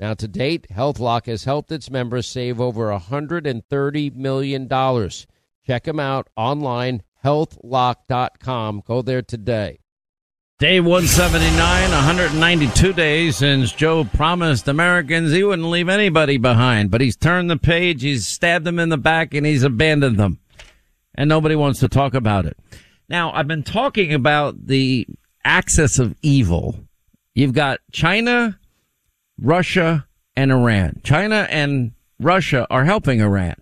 Now, to date, HealthLock has helped its members save over $130 million. Check them out online, healthlock.com. Go there today. Day 179, 192 days since Joe promised Americans he wouldn't leave anybody behind. But he's turned the page, he's stabbed them in the back, and he's abandoned them. And nobody wants to talk about it. Now, I've been talking about the axis of evil. You've got China, Russia, and Iran. China and Russia are helping Iran.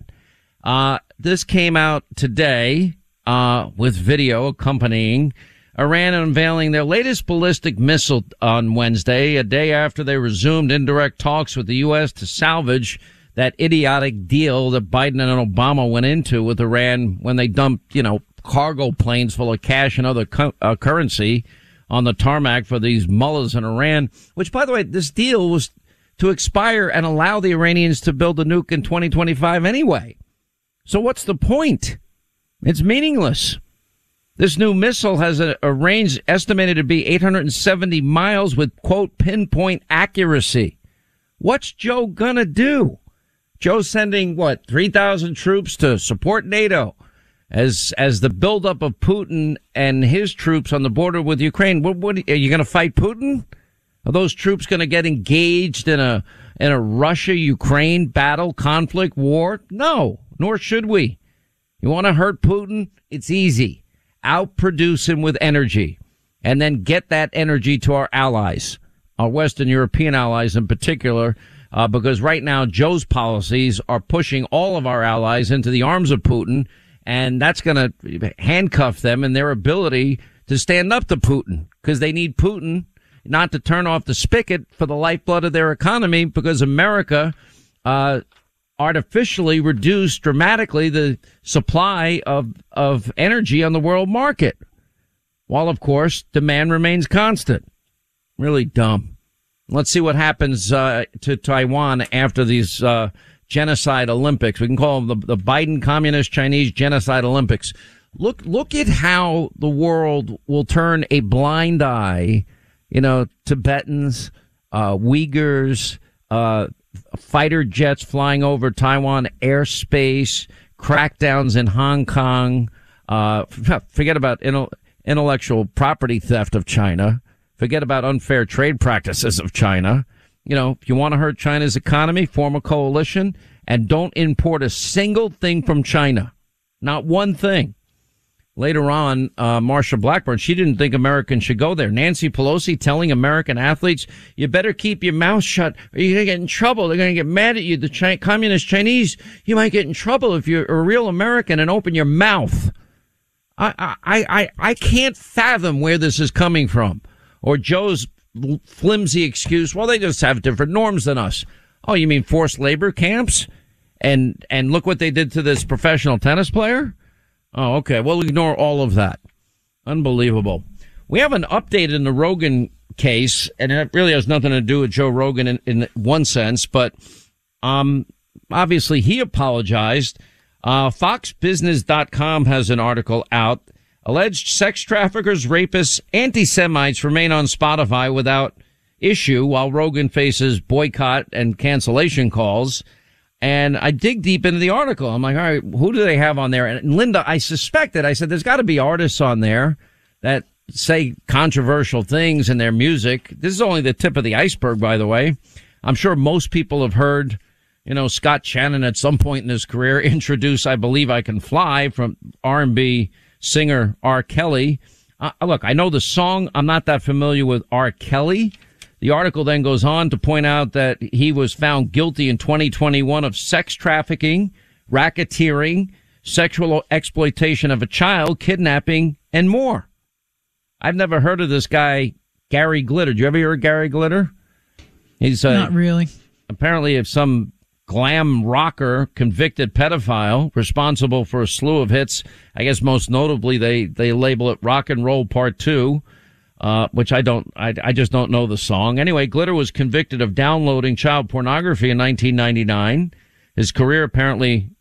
This came out today with video accompanying Iran unveiling their latest ballistic missile on Wednesday, a day after they resumed indirect talks with the U.S. to salvage that idiotic deal that Biden and Obama went into with Iran when they dumped, cargo planes full of cash and other currency on the tarmac for these mullahs in Iran, which, by the way, this deal was to expire and allow the Iranians to build a nuke in 2025 anyway. So what's the point? It's meaningless. This new missile has a range estimated to be 870 miles with, quote, pinpoint accuracy. What's Joe gonna do? Joe's sending, 3,000 troops to support NATO as the buildup of Putin and his troops on the border with Ukraine. What are you gonna fight Putin? Are those troops gonna get engaged in a Russia-Ukraine battle, conflict, war? No, nor should we. You wanna hurt Putin? It's easy. Outproduce him with energy and then get that energy to our allies, our Western European allies in particular, because right now Joe's policies are pushing all of our allies into the arms of Putin, and that's going to handcuff them in their ability to stand up to Putin, because they need Putin not to turn off the spigot for the lifeblood of their economy, because America artificially reduce dramatically the supply of energy on the world market, while, of course, demand remains constant. Really dumb. Let's see what happens to Taiwan after these genocide Olympics. We can call them the Biden Communist Chinese Genocide Olympics. Look at how the world will turn a blind eye, Tibetans, Uyghurs, fighter jets flying over Taiwan airspace, crackdowns in Hong Kong, forget about intellectual property theft of China, forget about unfair trade practices of China. If you want to hurt China's economy, form a coalition and don't import a single thing from China. Not one thing. Later on, Marsha Blackburn, she didn't think Americans should go there. Nancy Pelosi telling American athletes, you better keep your mouth shut or you're going to get in trouble. They're going to get mad at you. The communist Chinese, you might get in trouble if you're a real American and open your mouth. I can't fathom where this is coming from. Or Joe's flimsy excuse, well, they just have different norms than us. Oh, you mean forced labor camps? And look what they did to this professional tennis player? Oh, okay. Well, ignore all of that. Unbelievable. We have an update in the Rogan case, and it really has nothing to do with Joe Rogan in one sense, but obviously he apologized. Foxbusiness.com has an article out. Alleged sex traffickers, rapists, anti-Semites remain on Spotify without issue while Rogan faces boycott and cancellation calls. And I dig deep into the article. I'm like, all right, who do they have on there? And Linda, I suspected, I said, there's got to be artists on there that say controversial things in their music. This is only the tip of the iceberg, by the way. I'm sure most people have heard, Scott Shannon at some point in his career introduce I Believe I Can Fly from R&B singer R. Kelly. Look, I know the song. I'm not that familiar with R. Kelly. The article then goes on to point out that he was found guilty in 2021 of sex trafficking, racketeering, sexual exploitation of a child, kidnapping, and more. I've never heard of this guy, Gary Glitter. Did you ever hear of Gary Glitter? He's not really. Apparently, if some glam rocker, convicted pedophile, responsible for a slew of hits. I guess most notably, they label it Rock and Roll Part 2, which I just don't know the song. Anyway, Glitter was convicted of downloading child pornography in 1999. His career apparently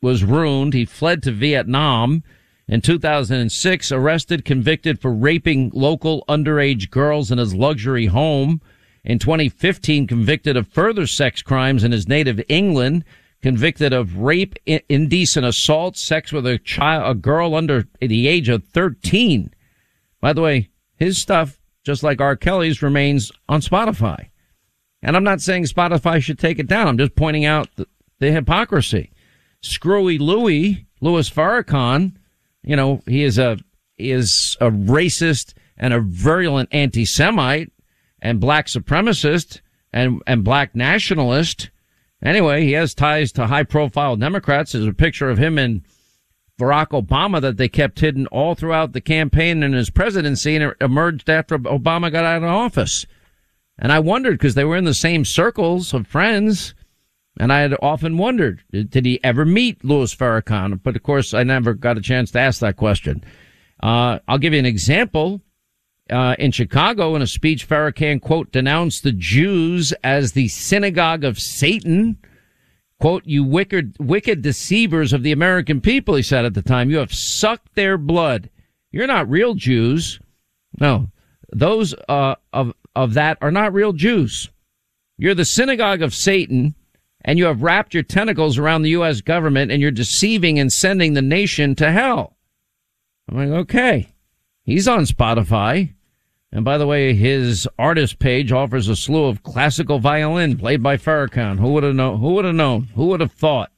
was ruined. He fled to Vietnam. In 2006, arrested, convicted for raping local underage girls in his luxury home. In 2015, convicted of further sex crimes in his native England, convicted of rape, indecent assault, sex with a girl under the age of 13. By the way, his stuff, just like R. Kelly's, remains on Spotify. And I'm not saying Spotify should take it down. I'm just pointing out the hypocrisy. Screwy Louis Farrakhan, you know, he is a racist and a virulent anti-Semite and black supremacist and black nationalist. Anyway, he has ties to high-profile Democrats. There's a picture of him and Barack Obama that they kept hidden all throughout the campaign and his presidency, and it emerged after Obama got out of office. And I wondered, because they were in the same circles of friends, and I had often wondered, did he ever meet Louis Farrakhan? But, of course, I never got a chance to ask that question. I'll give you an example. In Chicago, in a speech, Farrakhan, quote, denounced the Jews as the synagogue of Satan. Quote, you wicked deceivers of the American people, he said at the time. You have sucked their blood. You're not real Jews. No, those of that are not real Jews. You're the synagogue of Satan, and you have wrapped your tentacles around the U.S. government, and you're deceiving and sending the nation to hell. I'm like, okay, he's on Spotify. And by the way, his artist page offers a slew of classical violin played by Farrakhan. Who would have known? Who would have known? Who would have thought?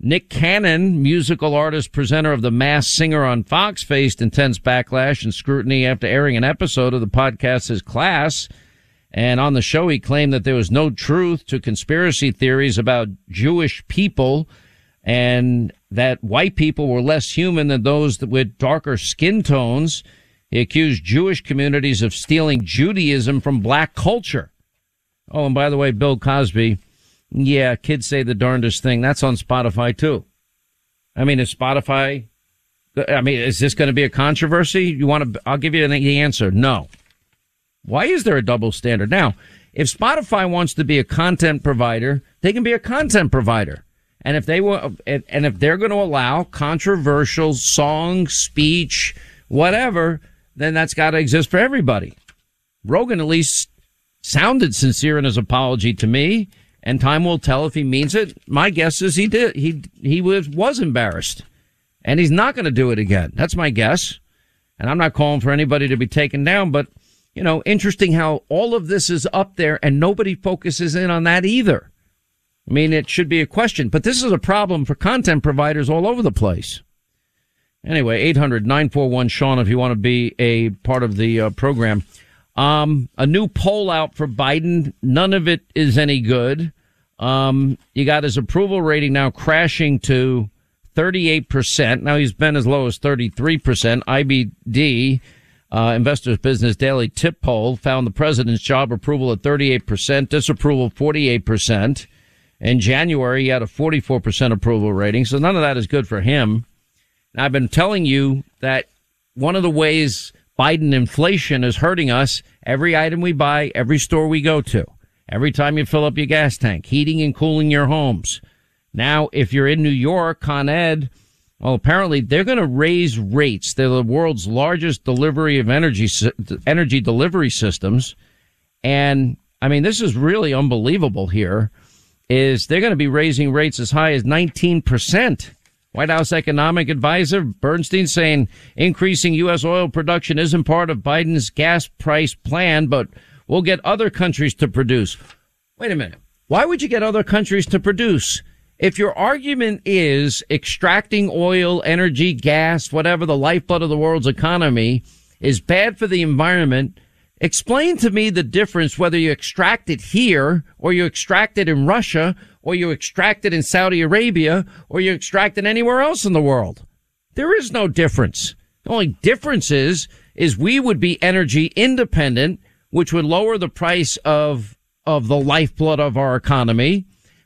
Nick Cannon, musical artist, presenter of The Masked Singer on Fox, faced intense backlash and scrutiny after airing an episode of the podcast His Class. And on the show, he claimed that there was no truth to conspiracy theories about Jewish people and that white people were less human than those with darker skin tones. He accused Jewish communities of stealing Judaism from black culture. Oh, and by the way, Bill Cosby, yeah, kids say the darndest thing. That's on Spotify, too. I mean, is this going to be a controversy? I'll give you the answer. No. Why is there a double standard? Now, if Spotify wants to be a content provider, they can be a content provider. And if they're going to allow controversial song, speech, whatever, then that's got to exist for everybody. Rogan at least sounded sincere in his apology to me, and time will tell if he means it. My guess is he did. He was embarrassed, and he's not going to do it again. That's my guess. And I'm not calling for anybody to be taken down, but you know, interesting how all of this is up there and nobody focuses in on that either. I mean, it should be a question, but this is a problem for content providers all over the place. Anyway, 800-941-SEAN if you want to be a part of the program. A new poll out for Biden. None of it is any good. You got his approval rating now crashing to 38%. Now he's been as low as 33%. IBD, Investors Business Daily Tip Poll, found the president's job approval at 38%, disapproval 48%. In January, he had a 44% approval rating, so none of that is good for him. And I've been telling you that one of the ways Biden inflation is hurting us, every item we buy, every store we go to, every time you fill up your gas tank, heating and cooling your homes. Now, if you're in New York, Con Ed, well, apparently they're going to raise rates. They're the world's largest delivery of energy delivery systems. And, I mean, this is really unbelievable here, is they're going to be raising rates as high as 19%. White House economic advisor Bernstein saying increasing U.S. oil production isn't part of Biden's gas price plan, but we'll get other countries to produce. Wait a minute. Why would you get other countries to produce? If your argument is extracting oil, energy, gas, whatever, the lifeblood of the world's economy is bad for the environment, explain to me the difference whether you extract it here or you extract it in Russia or you extract it in Saudi Arabia or you extract it anywhere else in the world. There is no difference. The only difference is we would be energy independent, which would lower the price of the lifeblood of our economy.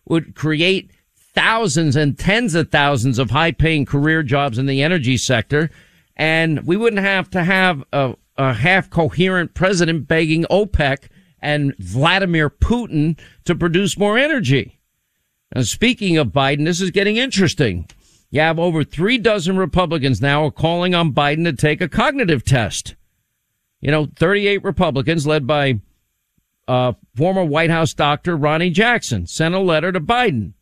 would create thousands and tens of thousands of high-paying career jobs in the energy sector, and we wouldn't have to have a half-coherent president begging OPEC and Vladimir Putin to produce more energy. And speaking of Biden, this is getting interesting. You have over 36 Republicans now are calling on Biden to take a cognitive test. You know, 38 Republicans led by former White House doctor Ronnie Jackson sent a letter to Biden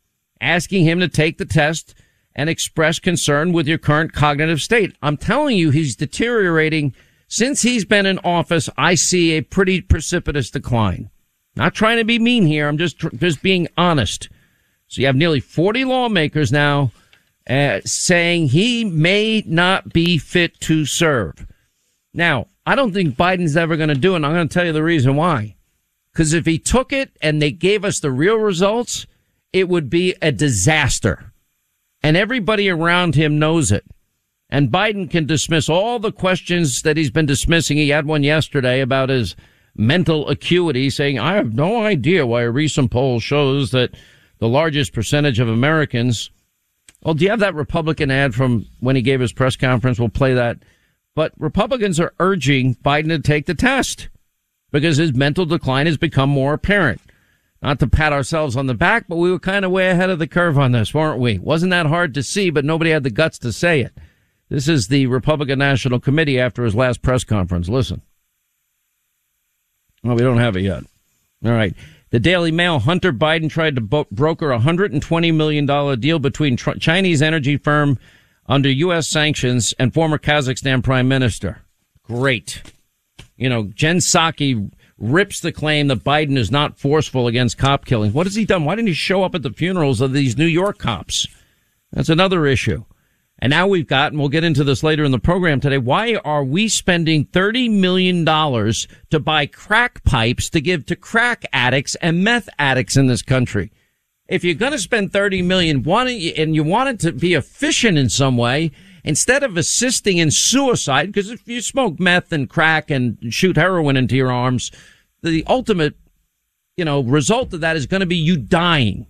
asking him to take the test and express concern with your current cognitive state. I'm telling you, he's deteriorating. Since he's been in office, I see a pretty precipitous decline. Not trying to be mean here. I'm just being honest. So you have nearly 40 lawmakers now saying he may not be fit to serve. Now, I don't think Biden's ever going to do it, and I'm going to tell you the reason why. Because if he took it and they gave us the real results, it would be a disaster. And everybody around him knows it. And Biden can dismiss all the questions that he's been dismissing. He had one yesterday about his mental acuity, saying, I have no idea why a recent poll shows that the largest percentage of Americans. Well, do you have that Republican ad from when he gave his press conference? We'll play that. But Republicans are urging Biden to take the test because his mental decline has become more apparent. Not to pat ourselves on the back, but we were kind of way ahead of the curve on this, weren't we? Wasn't that hard to see, but nobody had the guts to say it. This is the Republican National Committee after his last press conference. Listen. Well, we don't have it yet. All right. The Daily Mail, Hunter Biden tried to broker a $120 million deal between Chinese energy firm under U.S. sanctions and former Kazakhstan prime minister. Great. You know, Jen Psaki rips the claim that Biden is not forceful against cop killing. What has he done? Why didn't he show up at the funerals of these New York cops? That's another issue. And now we've got, and we'll get into this later in the program today, why are we spending $30 million to buy crack pipes to give to crack addicts and meth addicts in this country? If you're going to spend $30 million and you want it to be efficient in some way, instead of assisting in suicide, because if you smoke meth and crack and shoot heroin into your arms, the ultimate, you know, result of that is going to be you dying.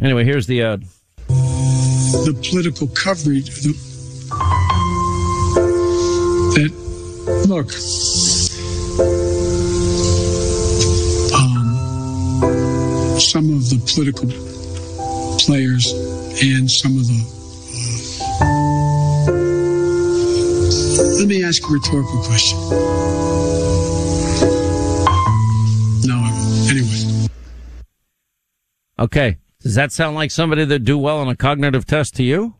Anyway, here's the ad. The political coverage that, look, some of the political players and some of the, let me ask a rhetorical question. No, I won't. Anyway. Okay. Does that sound like somebody that do well on a cognitive test to you?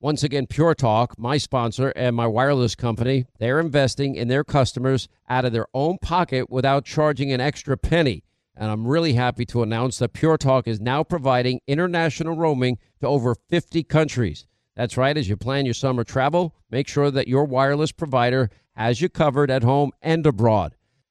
Once again, Pure Talk, my sponsor and my wireless company, they're investing in their customers out of their own pocket without charging an extra penny. And I'm really happy to announce that Pure Talk is now providing international roaming to over 50 countries. That's right. As you plan your summer travel, make sure that your wireless provider has you covered at home and abroad.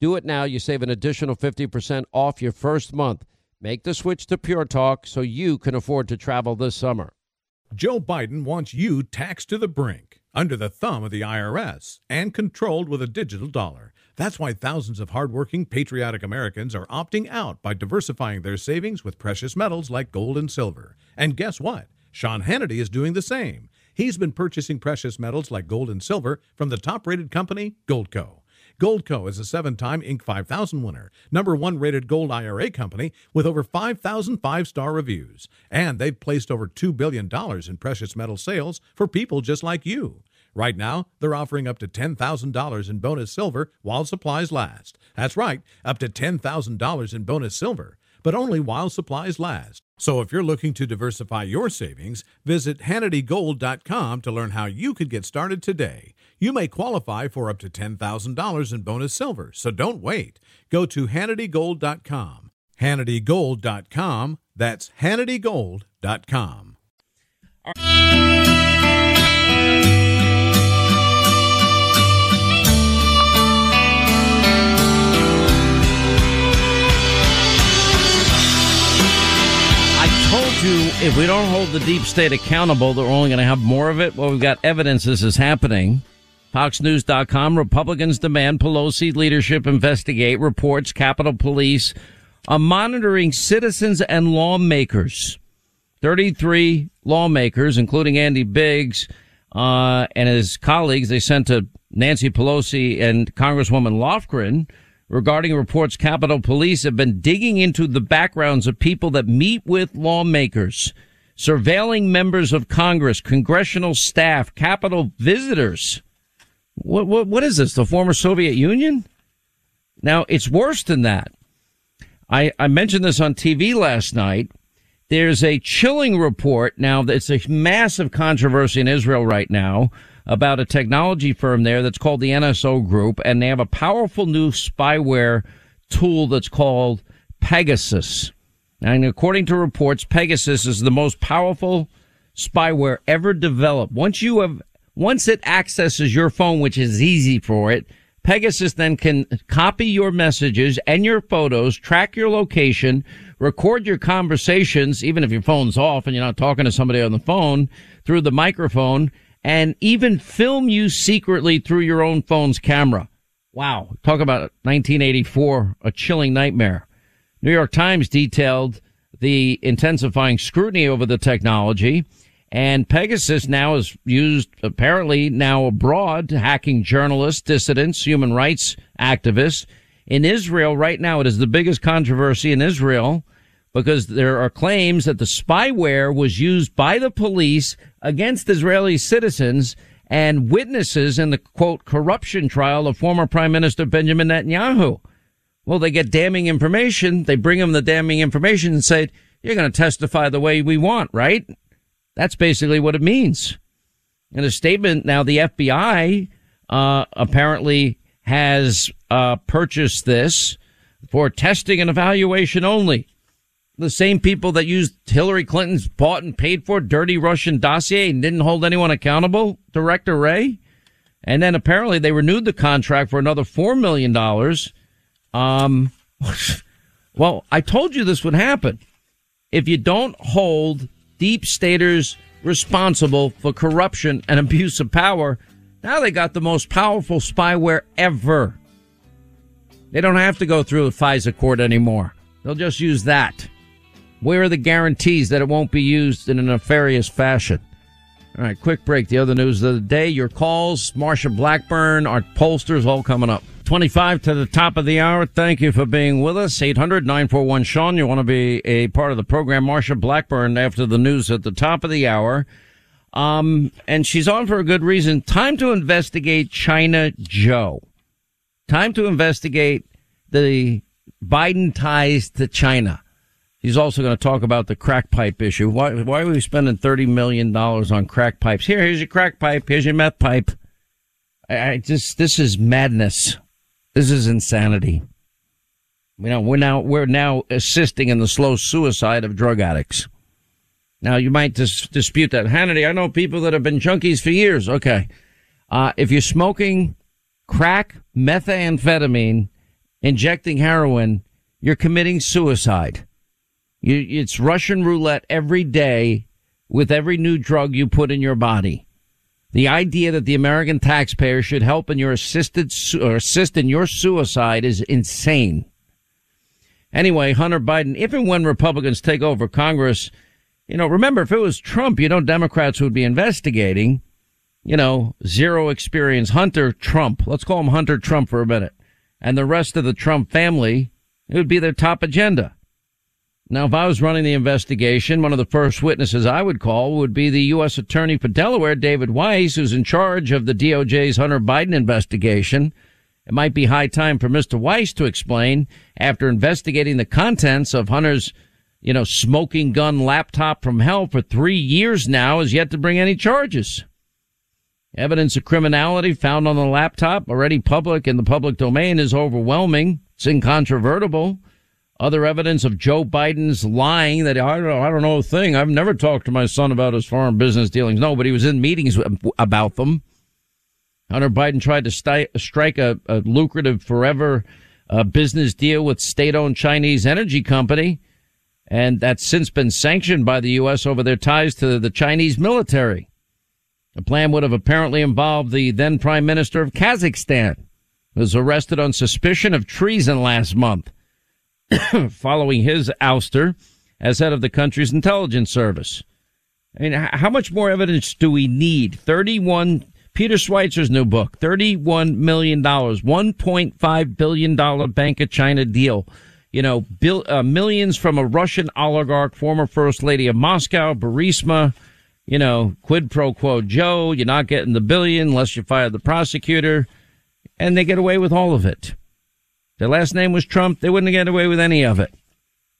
Do it now. You save an additional 50% off your first month. Make the switch to Pure Talk so you can afford to travel this summer. Joe Biden wants you taxed to the brink, under the thumb of the IRS, and controlled with a digital dollar. That's why thousands of hardworking, patriotic Americans are opting out by diversifying their savings with precious metals like gold and silver. And guess what? Sean Hannity is doing the same. He's been purchasing precious metals like gold and silver from the top-rated company, Goldco. Goldco is a 7-time Inc. 5000 winner, number 1 rated gold IRA company with over 5,000 five-star reviews. And they've placed over $2 billion in precious metal sales for people just like you. Right now, they're offering up to $10,000 in bonus silver while supplies last. That's right, up to $10,000 in bonus silver, but only while supplies last. So if you're looking to diversify your savings, visit HannityGold.com to learn how you could get started today. You may qualify for up to $10,000 in bonus silver, so don't wait. Go to HannityGold.com, HannityGold.com, That's HannityGold.com. If we don't hold the deep state accountable, they're only going to have more of it. Well, we've got evidence this is happening. FoxNews.com, Republicans demand Pelosi leadership investigate, reports Capitol Police are monitoring citizens and lawmakers. 33 lawmakers, including Andy Biggs and his colleagues, they sent to Nancy Pelosi and Congresswoman Lofgren regarding reports Capitol Police have been digging into the backgrounds of people that meet with lawmakers, surveilling members of Congress, congressional staff, Capitol visitors. What is this, the former Soviet Union? Now, it's worse than that. I mentioned this on TV last night. There's a chilling report now that's a massive controversy in Israel right now about a technology firm there that's called the NSO Group, and they have a powerful new spyware tool that's called Pegasus. And according to reports, Pegasus is the most powerful spyware ever developed. Once it accesses your phone, which is easy for it, Pegasus then can copy your messages and your photos, track your location, record your conversations, even if your phone's off and you're not talking to somebody on the phone, through the microphone, and even film you secretly through your own phone's camera. Wow. Talk about 1984, a chilling nightmare. New York Times detailed the intensifying scrutiny over the technology, and Pegasus now is used apparently now abroad, hacking journalists, dissidents, human rights activists. In Israel right now, it is the biggest controversy in Israel, because there are claims that the spyware was used by the police against Israeli citizens and witnesses in the, quote, corruption trial of former Prime Minister Benjamin Netanyahu. Well, they get damning information. They bring them the damning information and say, you're going to testify the way we want, right? That's basically what it means. In a statement, now the FBI apparently has purchased this for testing and evaluation only. The same people that used Hillary Clinton's bought and paid for dirty Russian dossier and didn't hold anyone accountable, Director Wray. And then apparently they renewed the contract for another $4 million. Well, I told you this would happen. If you don't hold deep staters responsible for corruption and abuse of power, now they got the most powerful spyware ever. They don't have to go through a FISA court anymore. They'll just use that. Where are the guarantees that it won't be used in a nefarious fashion? All right, quick break. The other news of the day, your calls, Marsha Blackburn, our pollsters, all coming up. 25 to the top of the hour. Thank you for being with us. 800-941-SEAN. You want to be a part of the program. Marsha Blackburn after the news at the top of the hour. And she's on for a good reason. Time to investigate China Joe. Time to investigate the Biden ties to China. He's also going to talk about the crack pipe issue. Why are we spending $30 million on crack pipes? Here's your crack pipe. Here's your meth pipe. This is madness. This is insanity. You know, we're now assisting in the slow suicide of drug addicts. Now, you might dispute that. Hannity, I know people that have been junkies for years. Okay. If you're smoking crack, methamphetamine, injecting heroin, you're committing suicide. It's Russian roulette every day with every new drug you put in your body. The idea that the American taxpayer should help in your assist in your suicide is insane. Anyway, Hunter Biden, if and when Republicans take over Congress, you know, remember, if it was Trump, you know, Democrats would be investigating, you know, zero experience Hunter Trump. Let's call him Hunter Trump for a minute. And the rest of the Trump family, it would be their top agenda. Now, if I was running the investigation, one of the first witnesses I would call would be the U.S. Attorney for Delaware, David Weiss, who's in charge of the DOJ's Hunter Biden investigation. It might be high time for Mr. Weiss to explain, after investigating the contents of Hunter's, you know, smoking gun laptop from hell for 3 years now, is yet to bring any charges. Evidence of criminality found on the laptop, already public in the public domain, is overwhelming. It's incontrovertible. Other evidence of Joe Biden's lying that I don't know a thing. I've never talked to my son about his foreign business dealings. No, but he was in meetings about them. Hunter Biden tried to strike a lucrative forever business deal with state-owned Chinese energy company. And that's since been sanctioned by the U.S. over their ties to the Chinese military. The plan would have apparently involved the then Prime Minister of Kazakhstan, who was arrested on suspicion of treason last month, following his ouster as head of the country's intelligence service. I mean, how much more evidence do we need? 31, Peter Schweitzer's new book, $31 million, $1.5 billion Bank of China deal. You know, millions from a Russian oligarch, former First Lady of Moscow, Burisma, you know, quid pro quo Joe. You're not getting the billion unless you fire the prosecutor. And they get away with all of it. Their last name was Trump. They wouldn't get away with any of it.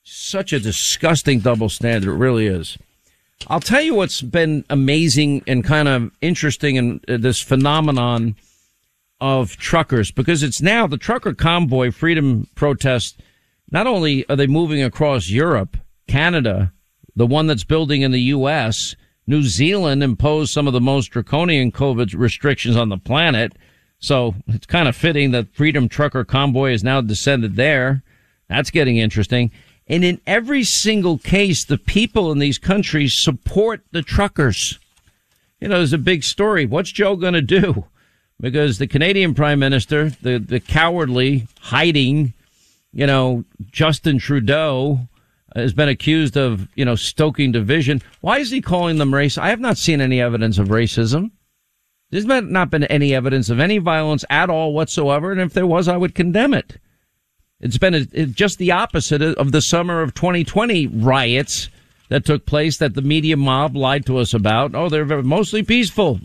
Such a disgusting double standard. It really is. I'll tell you what's been amazing and kind of interesting in this phenomenon of truckers, because it's now the trucker convoy freedom protest. Not only are they moving across Europe, Canada, the one that's building in the U.S., New Zealand imposed some of the most draconian COVID restrictions on the planet. So it's kind of fitting that Freedom Trucker Convoy is now descended there. That's getting interesting. And in every single case, the people in these countries support the truckers. You know, there's a big story. What's Joe going to do? Because the Canadian Prime Minister, the cowardly, hiding, you know, Justin Trudeau, has been accused of, you know, stoking division. Why is he calling them race? I have not seen any evidence of racism. There's not been any evidence of any violence at all whatsoever, and if there was, I would condemn it. It's been just the opposite of the summer of 2020 riots that took place that the media mob lied to us about. Oh, they're mostly peaceful.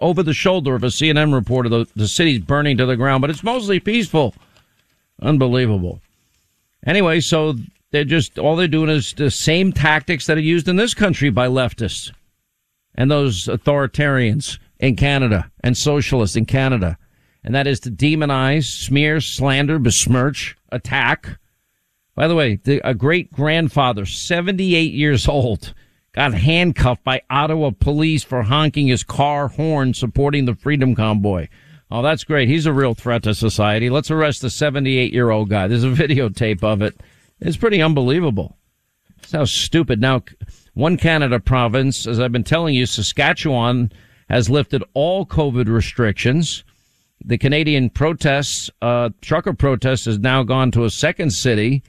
Over the shoulder of a CNN reporter, the city's burning to the ground, but it's mostly peaceful. Unbelievable. Anyway, so they're just, all they're doing is the same tactics that are used in this country by leftists and those authoritarians in Canada and socialists in Canada, and that is to demonize, smear, slander, besmirch, attack. By the way, a great-grandfather, 78 years old, got handcuffed by Ottawa police for honking his car horn supporting the Freedom Convoy. Oh, that's great. He's a real threat to society. Let's arrest the 78-year-old guy. There's a videotape of it. It's pretty unbelievable. That's how stupid. Now, one Canada province, as I've been telling you, Saskatchewan, has lifted all COVID restrictions. The Canadian protests, trucker protest, has now gone to a second city,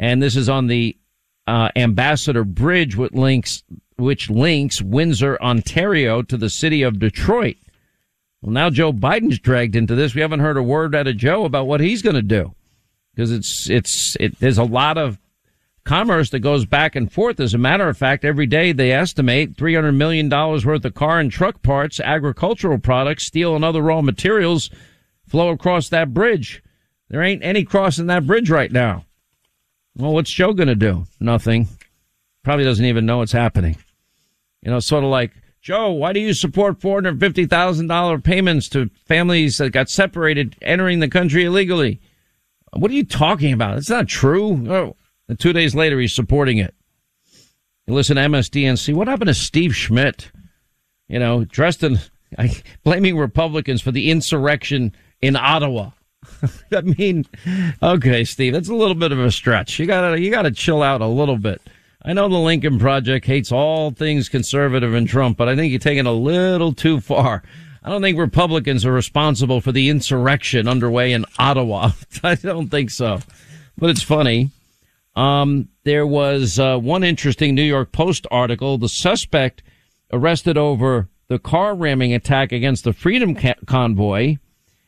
and this is on the Ambassador Bridge, which links Windsor, Ontario, to the city of Detroit. Well, now Joe Biden's dragged into this. We haven't heard a word out of Joe about what he's going to do, because there's a lot of commerce that goes back and forth. As a matter of fact, every day they estimate $300 million worth of car and truck parts, agricultural products, steel and other raw materials flow across that bridge. There ain't any crossing that bridge right now. Well, what's Joe going to do? Nothing. Probably doesn't even know it's happening. You know, sort of like, Joe, why do you support $450,000 payments to families that got separated entering the country illegally? What are you talking about? It's not true. Oh. And 2 days later, he's supporting it. You listen to MSDNC. What happened to Steve Schmidt? You know, dressed in, blaming Republicans for the insurrection in Ottawa. I mean, okay, Steve, that's a little bit of a stretch. You gotta chill out a little bit. I know the Lincoln Project hates all things conservative and Trump, but I think you're taking a little too far. I don't think Republicans are responsible for the insurrection underway in Ottawa. I don't think so. But it's funny. There was one interesting New York Post article. The suspect arrested over the car ramming attack against the Freedom Convoy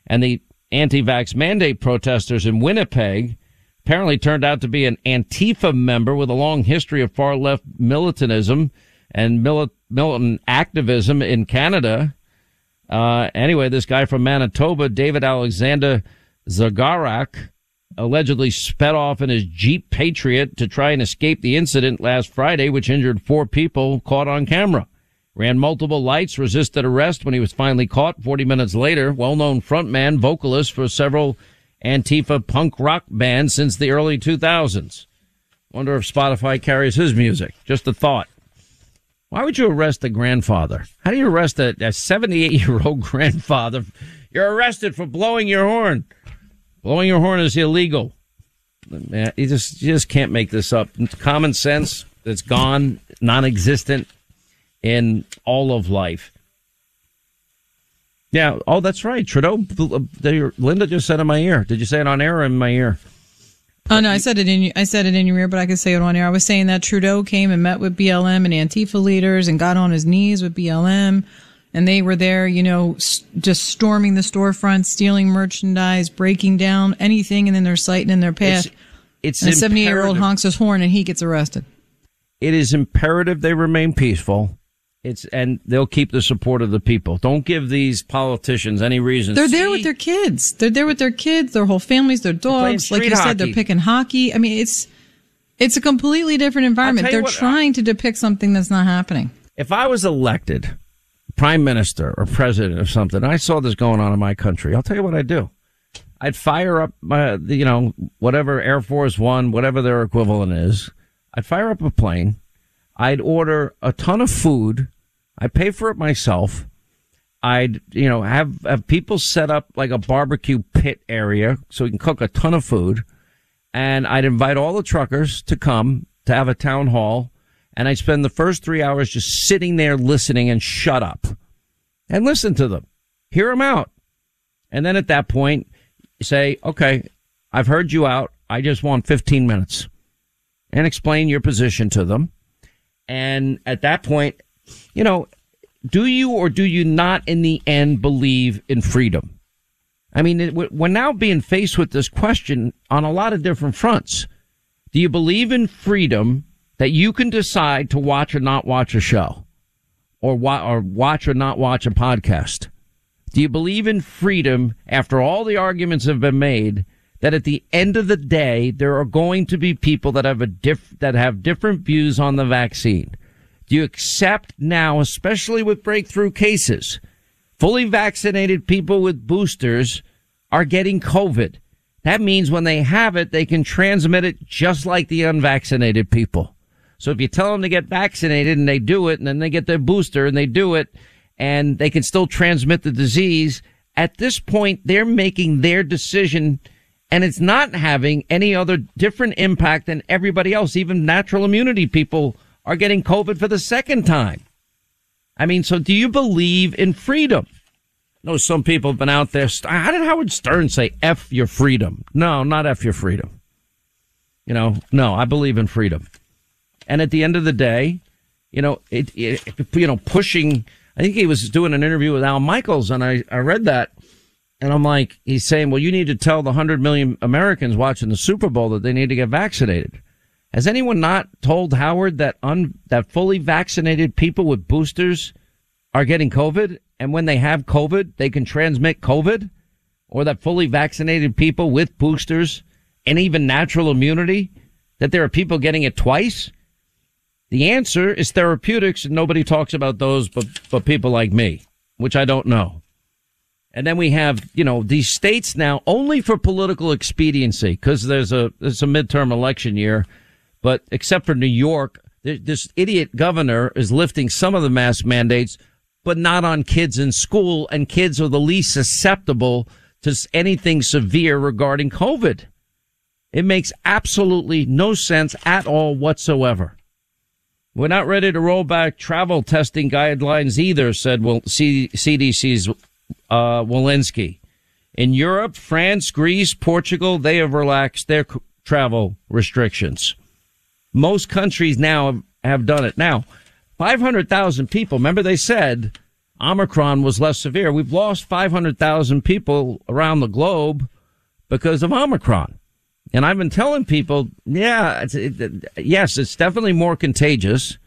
and the anti-vax mandate protesters in Winnipeg apparently turned out to be an Antifa member with a long history of far-left militantism and militant activism in Canada. Anyway, this guy from Manitoba, David Alexander Zagarak, allegedly sped off in his Jeep Patriot to try and escape the incident last Friday, which injured four people caught on camera. Ran multiple lights, resisted arrest when he was finally caught 40 minutes later. Well-known frontman, vocalist for several Antifa punk rock band since the early 2000s. Wonder if Spotify carries his music. Just a thought. Why would you arrest the grandfather? How do you arrest a 78-year-old grandfather? You're arrested for blowing your horn. Blowing your horn is illegal. Man, you just can't make this up. It's common sense that's gone, non-existent in all of life. Yeah. Oh, that's right. Trudeau. Linda just said in my ear. Did you say it on air or in my ear? Oh no, I said it in your ear, but I could say it on air. I was saying that Trudeau came and met with BLM and Antifa leaders and got on his knees with BLM, and they were there, you know, just storming the storefront, stealing merchandise, breaking down anything, and then they're sighting in their path. And a 78-year-old honks his horn, and he gets arrested. It is imperative they remain peaceful. And they'll keep the support of the people. Don't give these politicians any reason. They're there with their kids. They're there with their kids, their whole families, their dogs. Like you said, they're picking hockey. I mean, it's a completely different environment. They're trying to depict something that's not happening. If I was elected prime minister or president or something, I saw this going on in my country, I'll tell you what I'd do. I'd fire up my, whatever Air Force One, whatever their equivalent is. I'd fire up a plane. I'd order a ton of food. I'd pay for it myself. I'd, have people set up like a barbecue pit area so we can cook a ton of food. And I'd invite all the truckers to come to have a town hall. And I'd spend the first 3 hours just sitting there listening and shut up and listen to them. Hear them out. And then at that point, say, okay, I've heard you out. I just want 15 minutes and explain your position to them. And at that point, do you or do you not in the end believe in freedom? I mean, we're now being faced with this question on a lot of different fronts. Do you believe in freedom that you can decide to watch or not watch a show or watch or not watch a podcast? Do you believe in freedom after all the arguments have been made that at the end of the day, there are going to be people that have different views on the vaccine? Do you accept now, especially with breakthrough cases, fully vaccinated people with boosters are getting COVID? That means when they have it, they can transmit it just like the unvaccinated people. So if you tell them to get vaccinated and they do it, and then they get their booster and they do it, and they can still transmit the disease, at this point, they're making their decision. And it's not having any other different impact than everybody else. Even natural immunity people are getting COVID for the second time. I mean, so do you believe in freedom? No, some people have been out there. How did Howard Stern say, F your freedom? No, not F your freedom. No, I believe in freedom. And at the end of the day, pushing. I think he was doing an interview with Al Michaels, and I read that. And I'm like, he's saying, well, you need to tell the 100 million Americans watching the Super Bowl that they need to get vaccinated. Has anyone not told Howard that fully vaccinated people with boosters are getting COVID? And when they have COVID, they can transmit COVID? Or that fully vaccinated people with boosters and even natural immunity, that there are people getting it twice? The answer is therapeutics, and nobody talks about those but people like me, which I don't know. And then we have, these states now only for political expediency because there's a midterm election year. But except for New York, this idiot governor is lifting some of the mask mandates, but not on kids in school. And kids are the least susceptible to anything severe regarding COVID. It makes absolutely no sense at all whatsoever. We're not ready to roll back travel testing guidelines either, said CDC's. Walensky. In Europe, France, Greece, Portugal, they have relaxed their travel restrictions. Most countries now have done it. Now, 500,000 people. Remember, they said Omicron was less severe. We've lost 500,000 people around the globe because of Omicron. And I've been telling people, yes, it's definitely more contagious.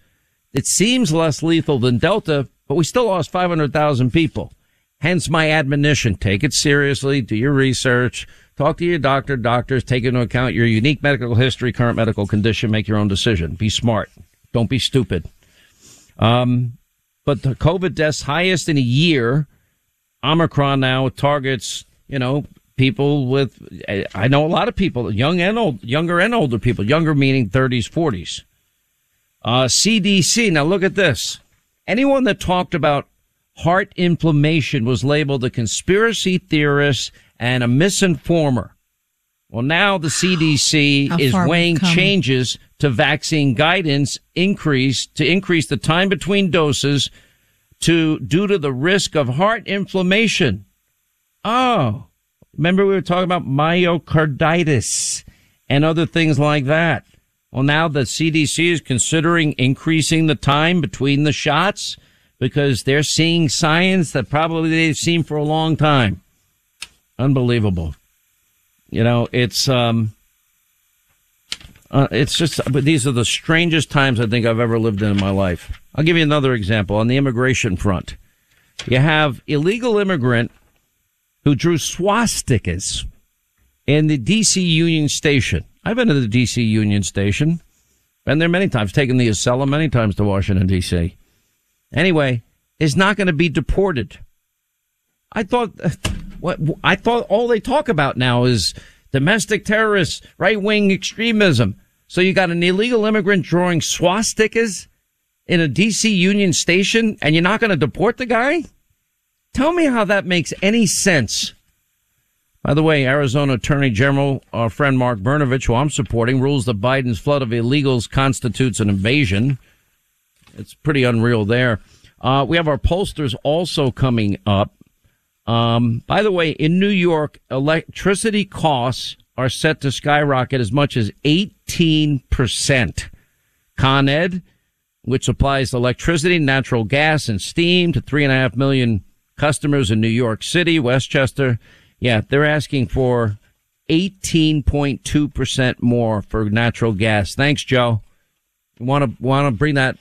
It seems less lethal than Delta, but we still lost 500,000 people. Hence my admonition, take it seriously, do your research, talk to your doctor, doctors, take into account your unique medical history, current medical condition, make your own decision. Be smart. Don't be stupid. But the COVID deaths highest in a year. Omicron now targets, people with, I know a lot of people, young and old, younger and older people, younger meaning 30s, 40s. CDC, now look at this. Anyone that talked about heart inflammation was labeled a conspiracy theorist and a misinformer. Well, now the CDC is weighing changes to vaccine guidance to increase the time between doses due to the risk of heart inflammation. Oh, remember we were talking about myocarditis and other things like that. Well, now the CDC is considering increasing the time between the shots because they're seeing signs that probably they've seen for a long time. Unbelievable. You know, it's just, but these are the strangest times I think I've ever lived in my life. I'll give you another example on the immigration front. You have illegal immigrant who drew swastikas in the D.C. Union Station. I've been to the D.C. Union Station, been there many times, taken the asylum many times to Washington, D.C. Anyway, is not going to be deported. I thought all they talk about now is domestic terrorists, right-wing extremism. So you got an illegal immigrant drawing swastikas in a D.C. Union Station, and you're not going to deport the guy? Tell me how that makes any sense. By the way, Arizona Attorney General, our friend Mark Brnovich, who I'm supporting, rules that Biden's flood of illegals constitutes an invasion. It's pretty unreal there. We have our pollsters also coming up. By the way, in New York, electricity costs are set to skyrocket as much as 18%. Con Ed, which supplies electricity, natural gas, and steam to 3.5 million customers in New York City, Westchester. Yeah, they're asking for 18.2% more for natural gas. Thanks, Joe. Want to bring that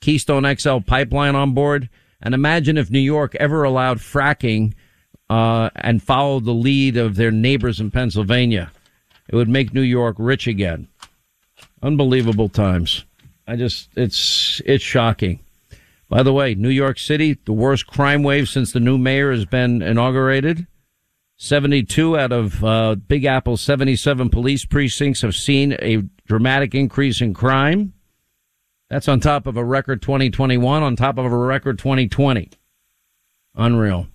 Keystone XL pipeline on board? And imagine if New York ever allowed fracking and followed the lead of their neighbors in Pennsylvania. It would make New York rich again. Unbelievable times. It's shocking. By the way, New York City, the worst crime wave since the new mayor has been inaugurated. 72 out of Big Apple's 77 police precincts have seen a dramatic increase in crime. That's on top of a record 2021, on top of a record 2020. Unreal.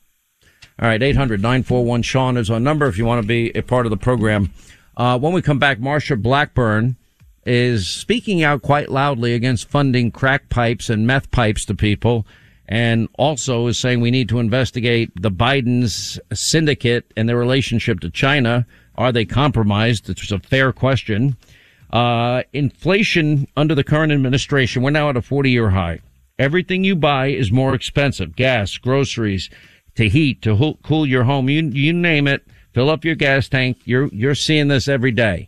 All right, 800-941-SEAN is our number if you want to be a part of the program. When we come back, Marsha Blackburn is speaking out quite loudly against funding crack pipes and meth pipes to people, and also is saying we need to investigate the Biden's syndicate and their relationship to China. Are they compromised? It's a fair question. Inflation under the current administration, we're now at a 40-year high. Everything you buy is more expensive. Gas, groceries, to heat, to cool your home, you name it. Fill up your gas tank. You're seeing this every day.